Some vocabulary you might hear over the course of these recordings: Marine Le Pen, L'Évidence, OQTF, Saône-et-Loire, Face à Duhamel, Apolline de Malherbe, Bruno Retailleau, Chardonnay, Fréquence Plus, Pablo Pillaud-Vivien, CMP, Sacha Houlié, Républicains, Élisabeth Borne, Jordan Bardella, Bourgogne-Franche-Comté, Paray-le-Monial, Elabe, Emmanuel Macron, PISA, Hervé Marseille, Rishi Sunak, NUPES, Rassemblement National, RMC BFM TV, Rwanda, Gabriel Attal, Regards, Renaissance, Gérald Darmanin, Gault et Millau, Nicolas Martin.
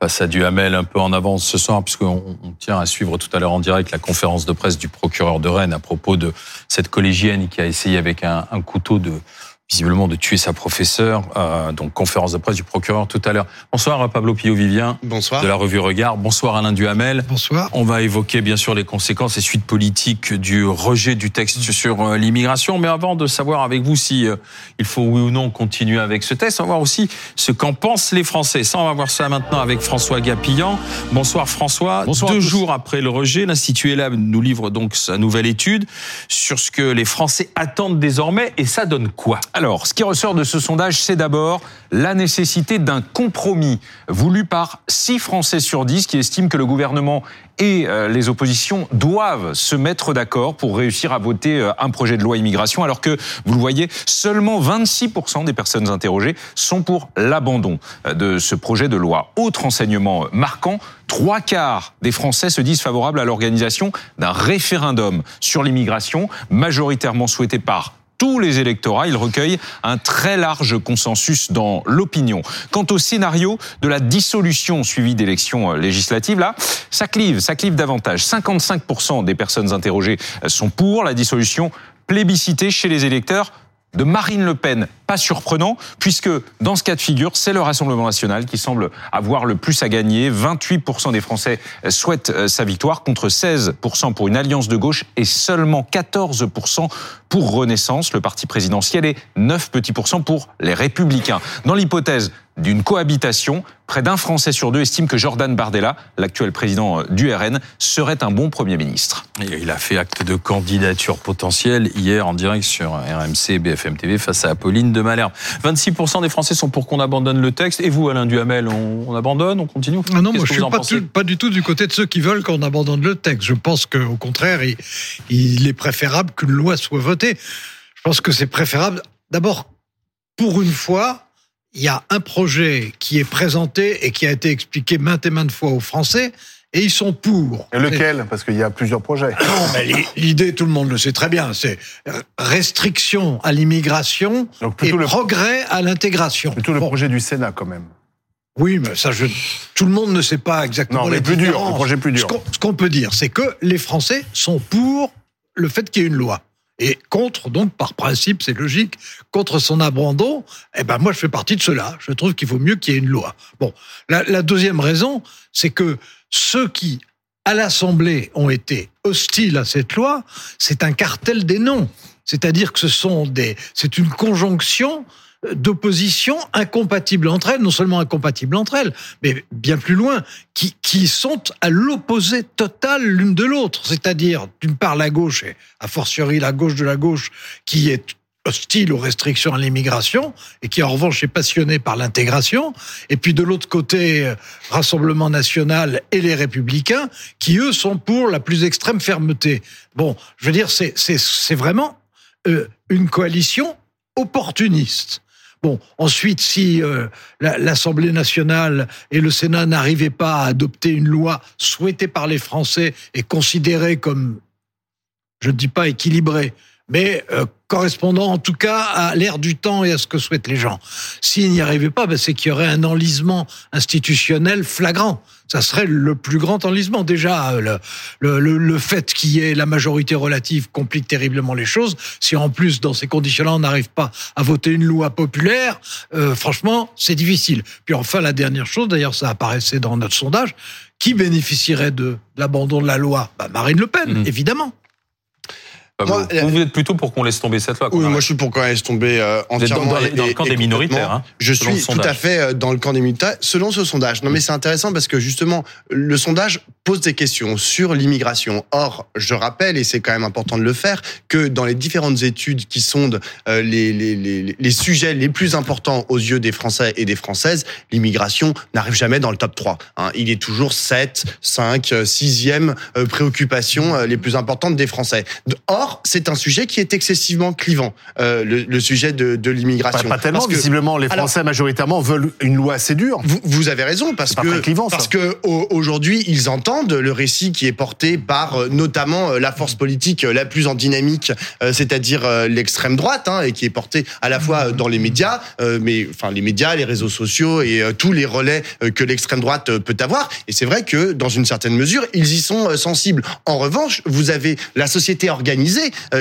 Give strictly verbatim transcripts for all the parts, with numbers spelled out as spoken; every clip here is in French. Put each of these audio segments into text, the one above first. Face à Duhamel un peu en avance ce soir, puisqu'on on tient à suivre tout à l'heure en direct la conférence de presse du procureur de Rennes à propos de cette collégienne qui a essayé avec un, un couteau de, visiblement de tuer sa professeure. Euh, donc conférence de presse du procureur tout à l'heure. Bonsoir Pablo Pillaud-Vivien. Bonsoir. De la revue Regards. Bonsoir Alain Duhamel. Bonsoir. On va évoquer bien sûr les conséquences et suites politiques du rejet du texte sur l'immigration. Mais avant de savoir avec vous si euh, il faut oui ou non continuer avec ce texte, on va voir aussi ce qu'en pensent les Français. Ça, on va voir ça maintenant avec François Gapillan. Bonsoir François. Bonsoir. Deux jours après le rejet, l'Institut Elabe nous livre donc sa nouvelle étude sur ce que les Français attendent désormais et ça donne quoi ? Alors, ce qui ressort de ce sondage, c'est d'abord la nécessité d'un compromis voulu par six Français sur dix qui estiment que le gouvernement et les oppositions doivent se mettre d'accord pour réussir à voter un projet de loi immigration, alors que, vous le voyez, seulement vingt-six pour cent des personnes interrogées sont pour l'abandon de ce projet de loi. Autre enseignement marquant, trois quarts des Français se disent favorables à l'organisation d'un référendum sur l'immigration, majoritairement souhaité par tous les électorats. Ils recueillent un très large consensus dans l'opinion. Quant au scénario de la dissolution suivie d'élections législatives, là, ça clive, ça clive davantage. cinquante-cinq pour cent des personnes interrogées sont pour la dissolution plébiscitée chez les électeurs de Marine Le Pen. Pas surprenant, puisque dans ce cas de figure, c'est le Rassemblement National qui semble avoir le plus à gagner. vingt-huit pour cent des Français souhaitent sa victoire, contre seize pour cent pour une alliance de gauche et seulement quatorze pour cent pour Renaissance, le parti présidentiel, et neuf petits pourcents pour les Républicains. Dans l'hypothèse d'une cohabitation, près d'un Français sur deux estime que Jordan Bardella, l'actuel président du R N, serait un bon Premier ministre. Et il a fait acte de candidature potentielle hier en direct sur R M C B F M T V face à Apolline de Malherbe. vingt-six pour cent des Français sont pour qu'on abandonne le texte. Et vous, Alain Duhamel, on, on abandonne, on continue ? Ah non, moi, je ne suis pas, tout, pas du tout du côté de ceux qui veulent qu'on abandonne le texte. Je pense qu'au contraire, il, il est préférable qu'une loi soit votée. Je pense que c'est préférable. D'abord, pour une fois, il y a un projet qui est présenté et qui a été expliqué maintes et maintes fois aux Français, et ils sont pour. Et lequel ? Parce qu'il y a plusieurs projets. Non, mais l'idée, tout le monde le sait très bien, c'est restriction à l'immigration et le... progrès à l'intégration. Plutôt le bon. projet du Sénat, quand même. Oui, mais ça, je... tout le monde ne sait pas exactement. Non, mais plus dur, le projet plus dur. Ce qu'on, ce qu'on peut dire, c'est que les Français sont pour le fait qu'il y ait une loi. Et contre, donc, par principe, c'est logique, contre son abandon, eh ben, moi, je fais partie de ceux-là. Je trouve qu'il vaut mieux qu'il y ait une loi. Bon. La, la deuxième raison, c'est que ceux qui, à l'Assemblée, ont été hostiles à cette loi, c'est un cartel des noms. C'est-à-dire que ce sont des, c'est une conjonction d'oppositions incompatibles entre elles, non seulement incompatibles entre elles, mais bien plus loin, qui, qui sont à l'opposé total l'une de l'autre. C'est-à-dire, d'une part, la gauche, et a fortiori la gauche de la gauche, qui est hostile aux restrictions à l'immigration, et qui en revanche est passionnée par l'intégration, et puis de l'autre côté, Rassemblement National et les Républicains, qui eux sont pour la plus extrême fermeté. Bon, je veux dire, c'est, c'est, c'est vraiment euh, une coalition opportuniste. Bon, ensuite, si euh, la, l'Assemblée nationale et le Sénat n'arrivaient pas à adopter une loi souhaitée par les Français et considérée comme, je ne dis pas équilibrée, mais euh, correspondant en tout cas à l'ère du temps et à ce que souhaitent les gens. S'ils n'y arrivaient pas, ben c'est qu'il y aurait un enlisement institutionnel flagrant. Ça serait le plus grand enlisement. Déjà, le, le, le fait qu'il y ait la majorité relative complique terriblement les choses. Si en plus, dans ces conditions-là, on n'arrive pas à voter une loi populaire, euh, franchement, c'est difficile. Puis enfin, la dernière chose, d'ailleurs, ça apparaissait dans notre sondage, qui bénéficierait de l'abandon de la loi ? Ben Marine Le Pen, mmh. évidemment. Moi, vous, vous êtes plutôt pour qu'on laisse tomber cette loi. Oui, moi je suis pour qu'on laisse tomber euh, entièrement. Vous êtes dans, dans, dans le camp et, des minoritaires. Hein, je suis tout à fait dans le camp des minoritaires, selon ce sondage. Non mais c'est intéressant parce que justement, le sondage pose des questions sur l'immigration. Or, je rappelle, et c'est quand même important de le faire, que dans les différentes études qui sondent euh, les, les, les, les sujets les plus importants aux yeux des Français et des Françaises, l'immigration n'arrive jamais dans le top trois. Hein. Il est toujours sept, cinq, sixième euh, préoccupations euh, les plus importantes des Français. Or, Or, c'est un sujet qui est excessivement clivant, euh, le, le sujet de, de l'immigration. Pas, pas tellement, parce que, visiblement, les Français alors, majoritairement veulent une loi assez dure. Vous, vous avez raison, parce que, clivant, parce que aujourd'hui, ils entendent le récit qui est porté par notamment la force politique la plus en dynamique, c'est-à-dire l'extrême droite, hein, et qui est portée à la fois dans les médias, mais enfin les médias, les réseaux sociaux et tous les relais que l'extrême droite peut avoir. Et c'est vrai que dans une certaine mesure, ils y sont sensibles. En revanche, vous avez la société organisée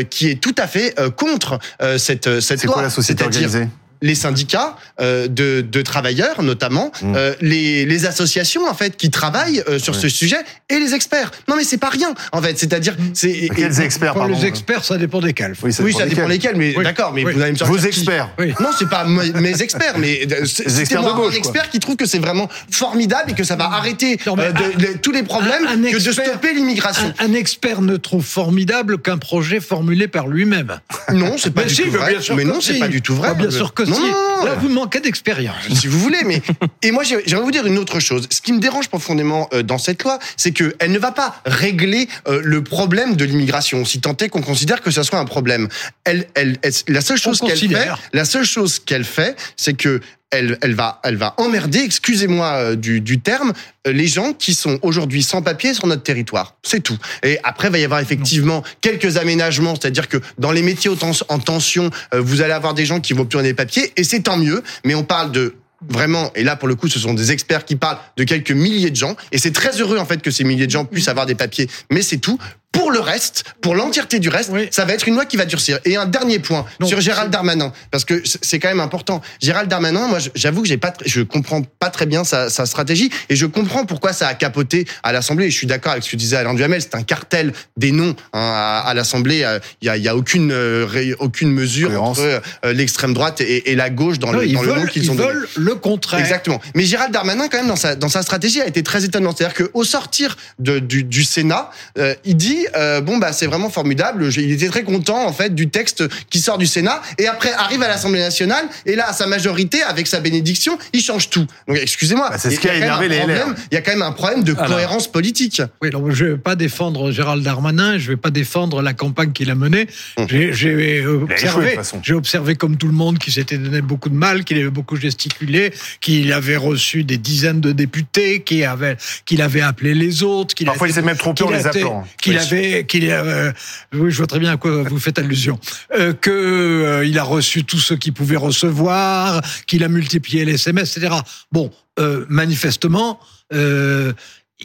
qui est tout à fait contre cette cette loi. C'est quoi la société organisée ? Les syndicats euh, de, de travailleurs, notamment, mmh. euh, les, les associations, en fait, qui travaillent euh, sur oui. ce sujet, et les experts. Non, mais c'est pas rien, en fait. C'est-à-dire... C'est, Quels et, experts, pardon Les experts, ça dépend desquels. Oui, ça, oui, dépend, ça dépend desquels, mais oui. d'accord, mais oui. vous allez me sortir... Vos experts oui. Non, c'est pas mes experts, mais c'est, les experts de gauche, un expert quoi. Qui trouve que c'est vraiment formidable et que ça va mmh. arrêter non, euh, de, un, de, de, tous les problèmes un, un que expert, de stopper l'immigration. Un, un expert ne trouve formidable qu'un projet formulé par lui-même. Non, c'est pas du tout vrai. Mais non, c'est pas du tout vrai. Bien sûr que Non, non, non. Là, vous manquez d'expérience. Si vous voulez, mais... Et moi, j'aimerais vous dire une autre chose. Ce qui me dérange profondément dans cette loi, c'est qu'elle ne va pas régler le problème de l'immigration, si tant est qu'on considère que ça soit un problème. Elle, elle, elle, la seule chose qu'elle fait, la seule chose qu'elle fait, c'est que Elle, elle, va, elle va emmerder, excusez-moi du, du terme, les gens qui sont aujourd'hui sans papier sur notre territoire. C'est tout. Et après, il va y avoir effectivement non. quelques aménagements, c'est-à-dire que dans les métiers en tension, vous allez avoir des gens qui vont obtenir des papiers, et c'est tant mieux, mais on parle de... Vraiment, et là pour le coup, ce sont des experts qui parlent de quelques milliers de gens, et c'est très heureux en fait que ces milliers de gens puissent avoir des papiers, mais c'est tout. Pour le reste, pour l'entièreté du reste, oui. ça va être une loi qui va durcir. Et un dernier point non, sur Gérald Darmanin, parce que c'est quand même important. Gérald Darmanin, moi j'avoue que j'ai pas, je comprends pas très bien sa, sa stratégie, et je comprends pourquoi ça a capoté à l'Assemblée. Et je suis d'accord avec ce que disait Alain Duhamel, c'est un cartel des noms hein, à, à l'Assemblée. Il euh, y, y a aucune euh, ré, aucune mesure Cohérence. entre euh, l'extrême droite et, et la gauche dans non, le dans veulent, le mot qu'ils ont donné. Ils veulent le contraire. Exactement. Mais Gérald Darmanin, quand même dans sa dans sa stratégie, a été très étonnant. C'est-à-dire qu'au sortir de, du, du Sénat, euh, il dit Euh, bon bah c'est vraiment formidable, il était très content en fait du texte qui sort du Sénat, et après arrive à l'Assemblée nationale et là sa majorité avec sa bénédiction il change tout. Donc excusez-moi, bah, c'est ce qui a énervé les L R. Il y a quand même un problème de Alors, cohérence politique. Oui, donc je vais pas défendre Gérald Darmanin, je vais pas défendre la campagne qu'il a menée. Mmh. J'ai, j'ai observé, échoué, j'ai observé comme tout le monde qu'il s'était donné beaucoup de mal, qu'il avait beaucoup gesticulé, qu'il avait reçu des dizaines de députés, qu'il avait, qu'il avait appelé les autres, qu'il parfois il s'est même trompé en les appelant. Avait, qu'il a, euh, oui, je vois très bien à quoi vous faites allusion, euh, que euh, il a reçu tout ce qu'il pouvait recevoir, qu'il a multiplié les S M S, et cetera. Bon, euh, manifestement, euh,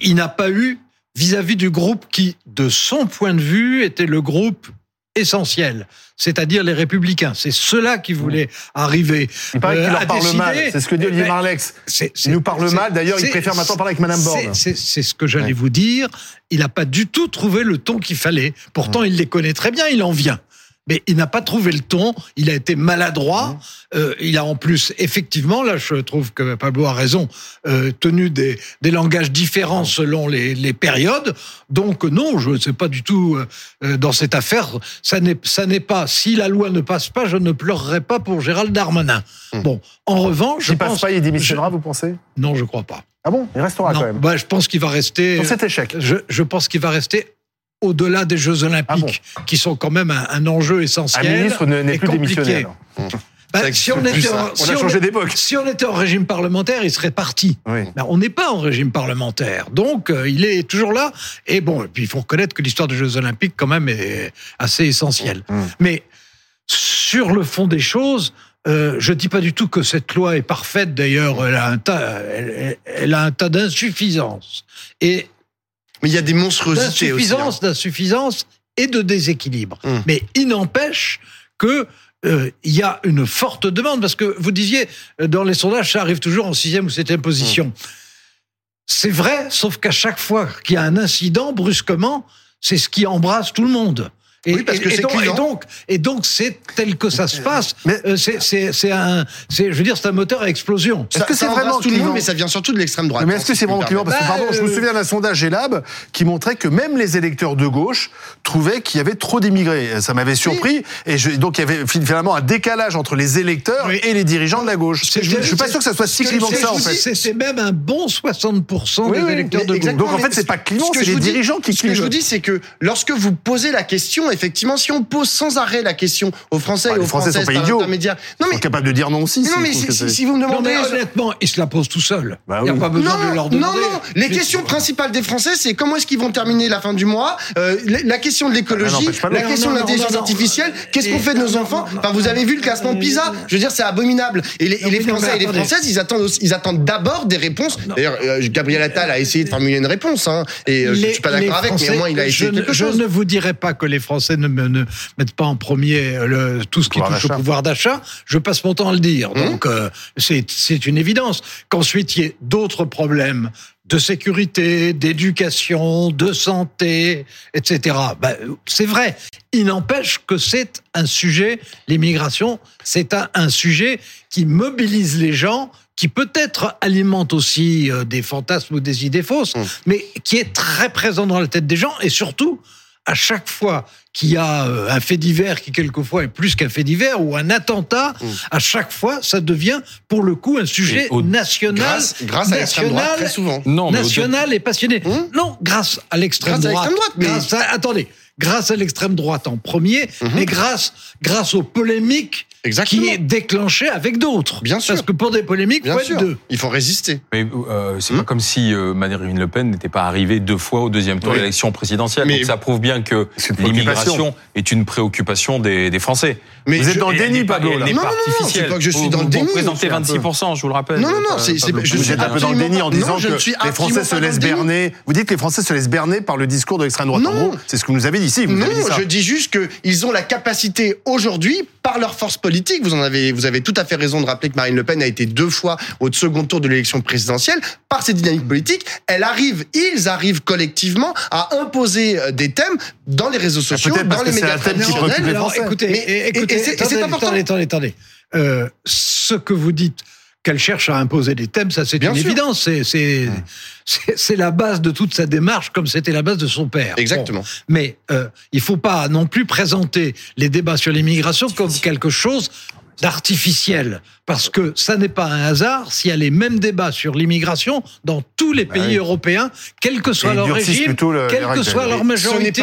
il n'a pas eu vis-à-vis du groupe qui, de son point de vue, était le groupe essentiel, c'est-à-dire les Républicains. C'est ceux-là qui voulaient arriver. Il paraît euh, qu'il leur parle décider. mal, c'est ce que dit Olivier ben, Marlex. C'est, c'est, il nous parle mal, d'ailleurs il préfère maintenant parler avec Madame Borne. C'est, c'est, c'est ce que j'allais ouais. vous dire, il n'a pas du tout trouvé le ton qu'il fallait, pourtant ouais. il les connaît très bien, il en vient. Mais il n'a pas trouvé le ton, il a été maladroit, mmh. euh, il a en plus, effectivement, là je trouve que Pablo a raison, euh, tenu des, des langages différents selon les, les périodes, donc non, je ne sais pas du tout, euh, dans cette affaire, ça n'est, ça n'est pas, si la loi ne passe pas, je ne pleurerai pas pour Gérald Darmanin. Mmh. Bon, en revanche... S'il ne passe pas, il démissionnera, je... vous pensez ? Non, je ne crois pas. Ah bon ? Il restera non, quand même. Bah, je pense qu'il va rester... Pour cet échec. Je, je pense qu'il va rester... au-delà des Jeux Olympiques, ah bon. qui sont quand même un, un enjeu essentiel. Un ministre n'est plus démissionnaire. Ben, si on était en, si on a changé d'époque. Si on était en régime parlementaire, il serait parti. Oui. Ben, on n'est pas en régime parlementaire. Donc, euh, il est toujours là. Et bon, et puis il faut reconnaître que l'histoire des Jeux Olympiques, quand même, est assez essentielle. Mmh. Mais, sur le fond des choses, Euh, je ne dis pas du tout que cette loi est parfaite. D'ailleurs, elle a un tas, elle, elle a un tas d'insuffisances. Et, mais il y a des monstruosités d'insuffisance, aussi. Hein. D'insuffisance et de déséquilibre. Mmh. Mais il n'empêche que euh, y a une forte demande, parce que vous disiez, dans les sondages, ça arrive toujours en sixième ou septième position. Mmh. C'est vrai, sauf qu'à chaque fois qu'il y a un incident, brusquement, c'est ce qui embrasse tout le monde. Et, oui, parce que et, c'est et, donc, et donc, et donc, c'est tel que ça se passe. Mais euh, c'est, c'est, c'est un, c'est, je veux dire, c'est un moteur à explosion. Est-ce ça, que c'est vraiment tout le monde, mais ça vient surtout de l'extrême droite. Mais est-ce que c'est vraiment clivant ? Parce que, pardon, euh... je me souviens d'un sondage Elab qui montrait que même les électeurs de gauche trouvaient qu'il y avait trop d'émigrés. Ça m'avait surpris. Oui. Et je, donc, il y avait finalement un décalage entre les électeurs oui. et les dirigeants de la gauche. C'est, je, je suis pas sûr que ça soit si clivant que ça, en fait. C'est, c'est même un bon soixante pour cent oui, des oui, électeurs de gauche. Donc, en fait, c'est pas clivant, c'est les dirigeants qui clivent. Ce que je vous dis, c'est que lorsque vous posez la question question. Effectivement, si on pose sans arrêt la question aux Français bah, et aux Français Françaises par l'intermédiaire... Ils sont capables de dire non aussi. Non, mais si, si, si vous me demandez... Non, mais honnêtement, ils se la posent tout seuls. Bah, oui. Il n'y a pas besoin non, de leur demander. Non, non, les mais questions principales des Français, c'est comment est-ce qu'ils vont terminer la fin du mois, euh, la question de l'écologie, ah, la question non, de l'intelligence artificielle, qu'est-ce qu'on fait de nos enfants. Enfin, vous avez vu le classement PISA. Je veux dire, c'est abominable. Et les, non, et les Français non, et les Françaises, ils attendent, aussi, ils attendent d'abord des réponses. Non. D'ailleurs, Gabriel Attal a essayé de formuler une réponse, hein, et les, je ne suis pas d'accord avec, Français, mais au moins il a essayé quelque ne, chose. Je ne vous dirai pas que les Français ne, me, ne mettent pas en premier le, tout ce qui touche au pouvoir d'achat. Je passe mon temps à le dire. Mmh. Donc, euh, c'est, c'est une évidence. Qu'ensuite, il y ait d'autres problèmes de sécurité, d'éducation, de santé, et cetera. Ben, c'est vrai. Il n'empêche que c'est un sujet, l'immigration, c'est un, un sujet qui mobilise les gens, qui peut-être alimente aussi des fantasmes ou des idées fausses, mmh. mais qui est très présent dans la tête des gens, et surtout, à chaque fois qu'il y a un fait divers qui quelquefois est plus qu'un fait divers, ou un attentat, mmh. à chaque fois, ça devient pour le coup un sujet au... national, grâce, grâce national, à l'extrême droite, très souvent. Non, national au... et passionné. Mmh. Non, grâce à l'extrême grâce droite. À l'extrême droite mais... grâce à... Attendez, grâce à l'extrême droite en premier, mmh. mais grâce, grâce aux polémiques Exactement. Qui est déclenché avec d'autres. Bien sûr. Parce que pour des polémiques, il faut être deux. Il faut résister. Mais euh, c'est mmh. pas comme si euh, Marine Le Pen n'était pas arrivée deux fois au deuxième tour oui. de l'élection présidentielle. Mais donc ça prouve bien que l'immigration est une préoccupation des, des Français. Mais vous êtes je, dans le déni, Pablo. Là. Non, non, non, c'est pas que je suis vous, dans le déni. Vous représentez vingt-six pour cent, je vous le rappelle. Non, non, non. C'est, c'est, je vous suis êtes un peu dans le déni en disant non, que les Français se laissent berner. Vous dites que les Français se laissent berner par le discours de l'extrême droite. En gros, c'est ce que vous nous avez dit. Non, je dis juste qu'ils ont la capacité aujourd'hui, par leur force politique, Vous, en avez, vous avez tout à fait raison de rappeler que Marine Le Pen a été deux fois au second tour de l'élection présidentielle. Par ces dynamiques politiques, elle arrive, ils arrivent collectivement à imposer des thèmes dans les réseaux sociaux, ah, dans les médias traditionnels. Écoutez, c'est important. Attendez, attendez, attendez. Euh, ce que vous dites, qu'elle cherche à imposer des thèmes, ça c'est Bien une sûr. Évidence. C'est, c'est, hum. c'est, c'est la base de toute sa démarche, comme c'était la base de son père. Exactement. Bon. Mais euh, il ne faut pas non plus présenter les débats sur l'immigration comme quelque chose d'artificiel, parce que ça n'est pas un hasard s'il y a les mêmes débats sur l'immigration dans tous les pays ah oui. européens, quel que soit et leur régime, le, quelle que soit leur majorité,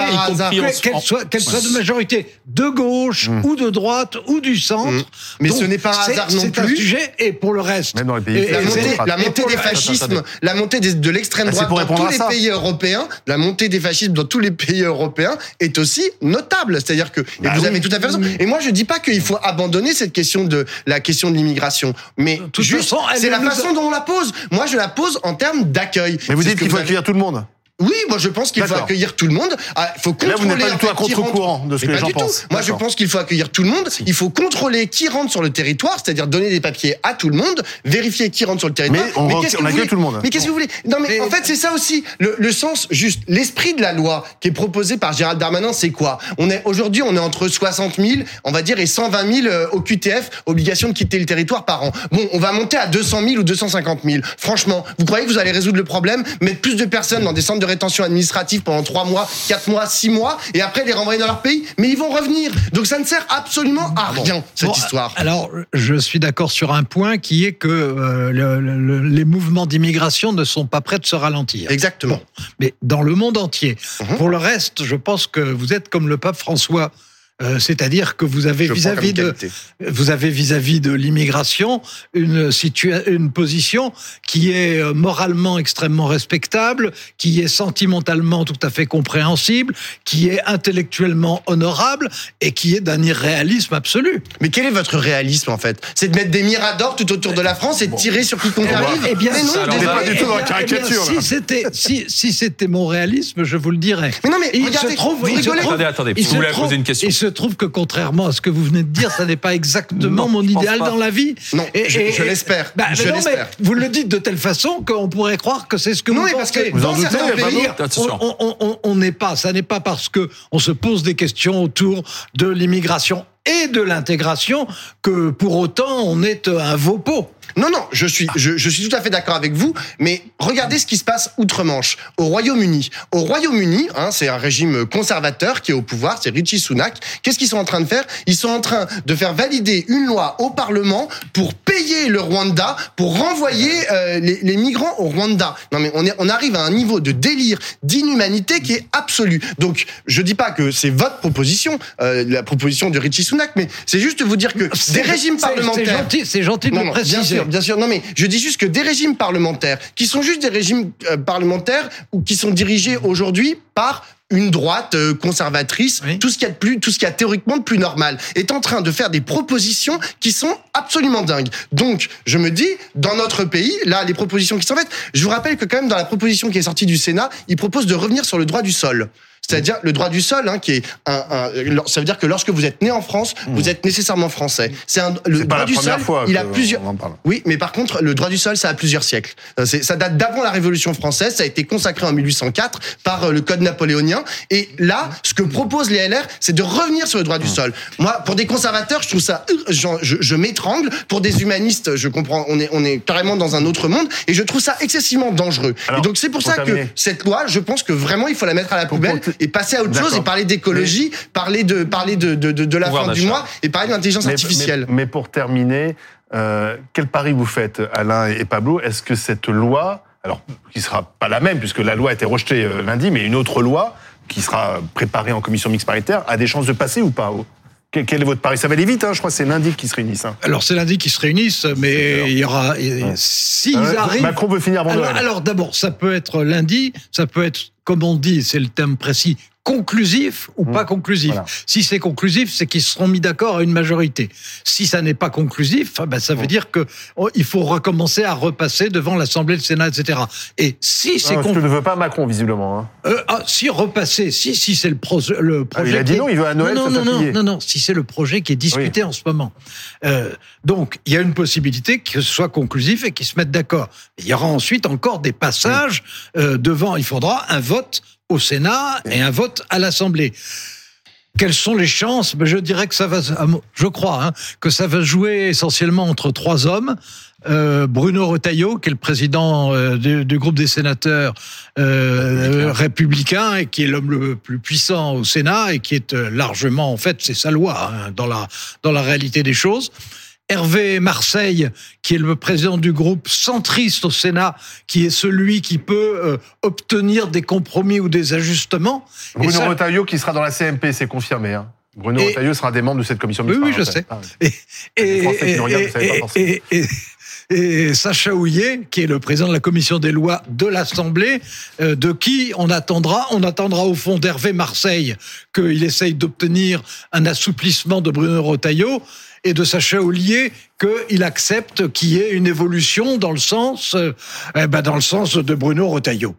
qu'elle soit, qu'elle soit de majorité de gauche mmh. ou de droite ou du centre. Mmh. Mais donc, ce n'est pas un hasard non c'est plus. C'est un sujet, et pour le reste, Même dans les pays et, la, montée, la montée des fascismes, la montée de l'extrême droite ah, dans tous les pays européens, la montée des fascismes dans tous les pays européens est aussi notable. C'est-à-dire que, et bah vous oui. avez tout à fait raison, et moi je dis pas qu'il faut abandonner cette question de la question de l'immigration, mais tout juste façon, c'est la façon a... dont on la pose. Moi, je la pose en termes d'accueil. Mais vous c'est dites qu'il faut accueillir tout le monde. Oui, moi je pense qu'il D'accord. faut accueillir tout le monde. Ah, faut contrôler là, vous n'êtes pas du tout à contre-courant de ce que les gens pensent. Moi, D'accord. je pense qu'il faut accueillir tout le monde. Si. Il faut contrôler qui rentre sur le territoire, c'est-à-dire donner des papiers à tout le monde, vérifier qui rentre sur le territoire. Mais on, mais on, qu'est-ce on accueille tout le monde. Mais qu'est-ce que vous voulez ? Non, mais, mais en fait, c'est ça aussi le, le sens juste, l'esprit de la loi qui est proposé par Gérald Darmanin. C'est quoi ? On est aujourd'hui, on est entre soixante mille, on va dire, et cent vingt mille O Q T F, obligation de quitter le territoire par an. Bon, on va monter à deux cent mille ou deux cent cinquante mille. Franchement, vous croyez que vous allez résoudre le problème, mettre plus de personnes dans des centres de rétention administrative pendant trois mois, quatre mois, six mois, et après les renvoyer dans leur pays, mais ils vont revenir. Donc ça ne sert absolument à rien, cette bon, histoire. Alors, je suis d'accord sur un point qui est que euh, le, le, les mouvements d'immigration ne sont pas prêts de se ralentir. Exactement. Bon, mais dans le monde entier. Mmh. Pour le reste, je pense que vous êtes comme le pape François. Euh, c'est-à-dire que vous avez, vis-à-vis de, vous avez vis-à-vis de l'immigration une, situa- une position qui est moralement extrêmement respectable, qui est sentimentalement tout à fait compréhensible, qui est intellectuellement honorable et qui est d'un irréalisme absolu. Mais quel est votre réalisme en fait ? C'est de mettre des miradors tout autour de la France et de bon. tirer sur quiconque arrive ? Eh bien non, c'est pas du tout dans la caricature. Si c'était, si, si c'était mon réalisme, je vous le dirais. Mais non mais il regardez, se trouve, vous rigolez. Attendez, attendez, vous voulez poser une question. Je trouve que contrairement à ce que vous venez de dire, ça n'est pas exactement non, mon idéal dans la vie. Non, et, je, je l'espère. Bah, je non, l'espère. Vous le dites de telle façon qu'on pourrait croire que c'est ce que non, vous pensez. Parce que vous en doutez, on n'est pas. Ça n'est pas parce que on se pose des questions autour de l'immigration et de l'intégration que pour autant on est un veau pot. Non, non, je suis, je, je suis tout à fait d'accord avec vous, mais regardez ce qui se passe outre-Manche, au Royaume-Uni. Au Royaume-Uni, hein, c'est un régime conservateur qui est au pouvoir, c'est Rishi Sunak. Qu'est-ce qu'ils sont en train de faire ? Ils sont en train de faire valider une loi au Parlement pour payer payer le Rwanda pour renvoyer euh, les, les migrants au Rwanda. Non mais on, est, on arrive à un niveau de délire, d'inhumanité qui est absolu. Donc je dis pas que c'est votre proposition, euh, la proposition de Rishi Sunak, mais c'est juste vous dire que c'est, des régimes c'est, parlementaires... C'est gentil, c'est gentil de non, le préciser. Bien sûr, bien sûr. Non mais je dis juste que des régimes parlementaires, qui sont juste des régimes euh, parlementaires ou qui sont dirigés aujourd'hui par... une droite conservatrice, oui. tout ce qu'il y a de plus, tout ce qu'il y a théoriquement de plus normal, est en train de faire des propositions qui sont absolument dingues. Donc, je me dis, dans notre pays, là, les propositions qui sont faites, je vous rappelle que quand même, dans la proposition qui est sortie du Sénat, ils proposent de revenir sur le droit du sol. C'est-à-dire le droit du sol, hein, qui est un, un. Ça veut dire que lorsque vous êtes né en France, mmh. vous êtes nécessairement français. C'est un. Le c'est droit pas la du sol. Fois il a plusieurs. On en parle. Oui, mais par contre, le droit du sol, ça a plusieurs siècles. C'est, ça date d'avant la Révolution française. Ça a été consacré en mille huit cent quatre par le Code napoléonien. Et là, ce que proposent les L R, c'est de revenir sur le droit du mmh. sol. Moi, pour des conservateurs, je trouve ça. Je, je, je m'étrangle. Pour des humanistes, je comprends. On est, on est carrément dans un autre monde. Et je trouve ça excessivement dangereux. Alors, et donc c'est pour ça terminer. Que cette loi, je pense que vraiment, il faut la mettre à la poubelle. Et passer à autre D'accord. chose et parler d'écologie, mais parler de parler de de de, de la fin du mois et parler d'intelligence mais, artificielle. Mais, mais pour terminer, euh, quel pari vous faites, Alain et Pablo? Est-ce que cette loi, alors qui sera pas la même puisque la loi a été rejetée lundi, mais une autre loi qui sera préparée en commission mixte paritaire a des chances de passer ou pas? Quel est votre pari? Ça va aller vite, hein, je crois que c'est lundi qu'ils se réunissent. Hein. Alors c'est lundi qu'ils se réunissent, mais il y aura... Ouais. S'ils euh, arrivent... Macron veut finir avant alors, Noël. Alors d'abord, ça peut être lundi, ça peut être, comme on dit, c'est le terme précis, conclusif ou mmh. pas conclusif. Voilà. Si c'est conclusif, c'est qu'ils seront mis d'accord à une majorité. Si ça n'est pas conclusif, ben, ça veut mmh. dire qu'il oh, faut recommencer à repasser devant l'Assemblée, le Sénat, et cetera. Et si c'est... Conclu- ce que ne veut pas Macron, visiblement. Hein. Euh, ah, si repasser, si, si c'est le, pro- le projet... Ah, il a dit est... non, il veut à Noël, non, non, non, non, non, non, si c'est le projet qui est discuté oui. en ce moment. Euh, donc, il y a une possibilité que ce soit conclusif et qu'ils se mettent d'accord. Il y aura ensuite encore des passages oui. euh, devant, il faudra un vote au Sénat et un vote à l'Assemblée. Quelles sont les chances ? Je dirais que ça va, je crois, hein, que ça va jouer essentiellement entre trois hommes. Euh, Bruno Retailleau, qui est le président euh, du, du groupe des sénateurs euh, républicains et qui est l'homme le plus puissant au Sénat et qui est euh, largement, en fait, c'est sa loi hein, dans la dans la réalité des choses. Hervé Marseille, qui est le président du groupe centriste au Sénat, qui est celui qui peut euh, obtenir des compromis ou des ajustements. Bruno ça... Retailleau qui sera dans la C M P, c'est confirmé. Hein. Bruno et... Retailleau sera des membres de cette commission mixte paritaire. Oui, je sais. Et Sacha Houlié, qui est le président de la commission des lois de l'Assemblée, euh, de qui on attendra, on attendra au fond d'Hervé Marseille qu'il essaye d'obtenir un assouplissement de Bruno Retailleau et de Sacha Houlié qu'il accepte qu'il y ait une évolution dans le sens, euh, eh ben dans le sens de Bruno Retailleau.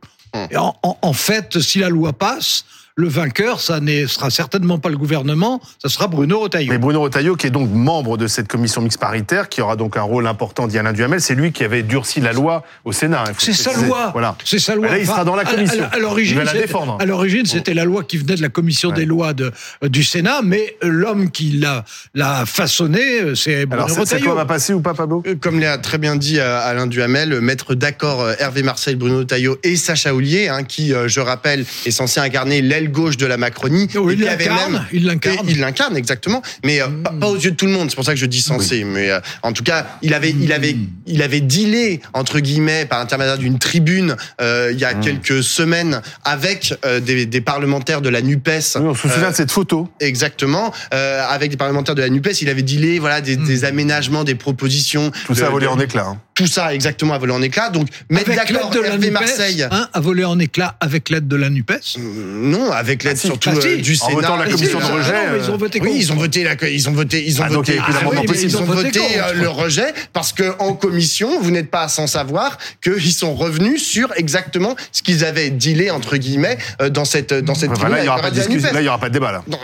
Et en, en, en fait, si la loi passe, le vainqueur, ça ne sera certainement pas le gouvernement, ça sera Bruno Retailleau. Mais Bruno Retailleau, qui est donc membre de cette commission mixte paritaire, qui aura donc un rôle important d'Alain Duhamel, c'est lui qui avait durci la loi au Sénat. Il faut c'est sa loi. Voilà. C'est sa loi. Là, il enfin, sera dans la commission. À, à, à l'origine, il va la défendre. À l'origine, c'était la loi qui venait de la commission ouais. des lois de, du Sénat, mais l'homme qui l'a, l'a façonnée, c'est Bruno Alors, Retailleau. Alors, cette loi va passer ou pas, Pablo ? Comme l'a très bien dit Alain Duhamel, mettre d'accord Hervé Marseille, Bruno Retailleau et Sacha Houlié, hein, qui, je rappelle, est censé incarner l'aile gauche de la Macronie. Oh, il, l'incarne, même... il l'incarne. Et il l'incarne, exactement. Mais euh, mmh. pas, pas aux yeux de tout le monde, c'est pour ça que je dis censé. Oui. Mais euh, en tout cas, il avait, mmh. il avait, il avait dealé, entre guillemets, par l'intermédiaire d'une tribune, euh, il y a mmh. quelques semaines, avec euh, des, des parlementaires de la NUPES. Oui, on se souvient de cette photo. Exactement. Euh, avec des parlementaires de la NUPES, il avait dealé voilà, des, mmh. des aménagements, des propositions. Tout de, ça a volé de, en éclats. Hein. Tout ça, exactement, a volé en éclats. Donc, mettre d'accord Hervé Marseille. Hein, a volé en éclats avec l'aide de la NUPES euh, non, avec l'aide ah, si, surtout ah, si. du Sénat. En votant la commission si, de rejet. Ah non, ils ont voté oui, ils ont voté la, ils ont voté, ils ont ah, voté, ah, oui, ils ont voté contre. Le rejet parce que en commission, vous n'êtes pas sans savoir qu'ils sont revenus sur exactement ce qu'ils avaient dealé entre guillemets dans cette dans cette enfin, tribune. Là, il n'y aura, discu- aura pas de débat là. Non,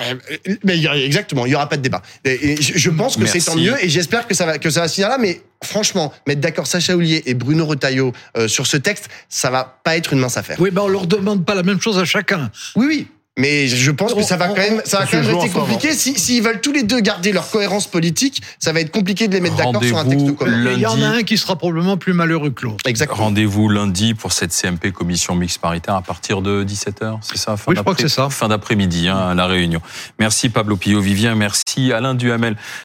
mais, mais exactement, il n'y aura pas de débat. Et, et je, je pense que Merci. c'est tant mieux et j'espère que ça va que ça va finir là, mais. Franchement, mettre d'accord Sacha Houlié et Bruno Retailleau euh, sur ce texte, ça va pas être une mince affaire. Oui, ben on leur demande pas la même chose à chacun. Oui, oui. Mais je pense que ça va quand même, ça va quand même rester compliqué. Si, s'ils veulent tous les deux garder leur cohérence politique, ça va être compliqué de les mettre d'accord sur un texte commun. Il y en a un qui sera probablement plus malheureux que l'autre. Exactement. Rendez-vous lundi pour cette C M P, commission mixte paritaire, à partir de dix-sept heures, c'est ça? Fin oui, je crois que c'est ça. Fin d'après-midi, hein, à la réunion. Merci Pablo Pillaud-Vivien, merci Alain Duhamel.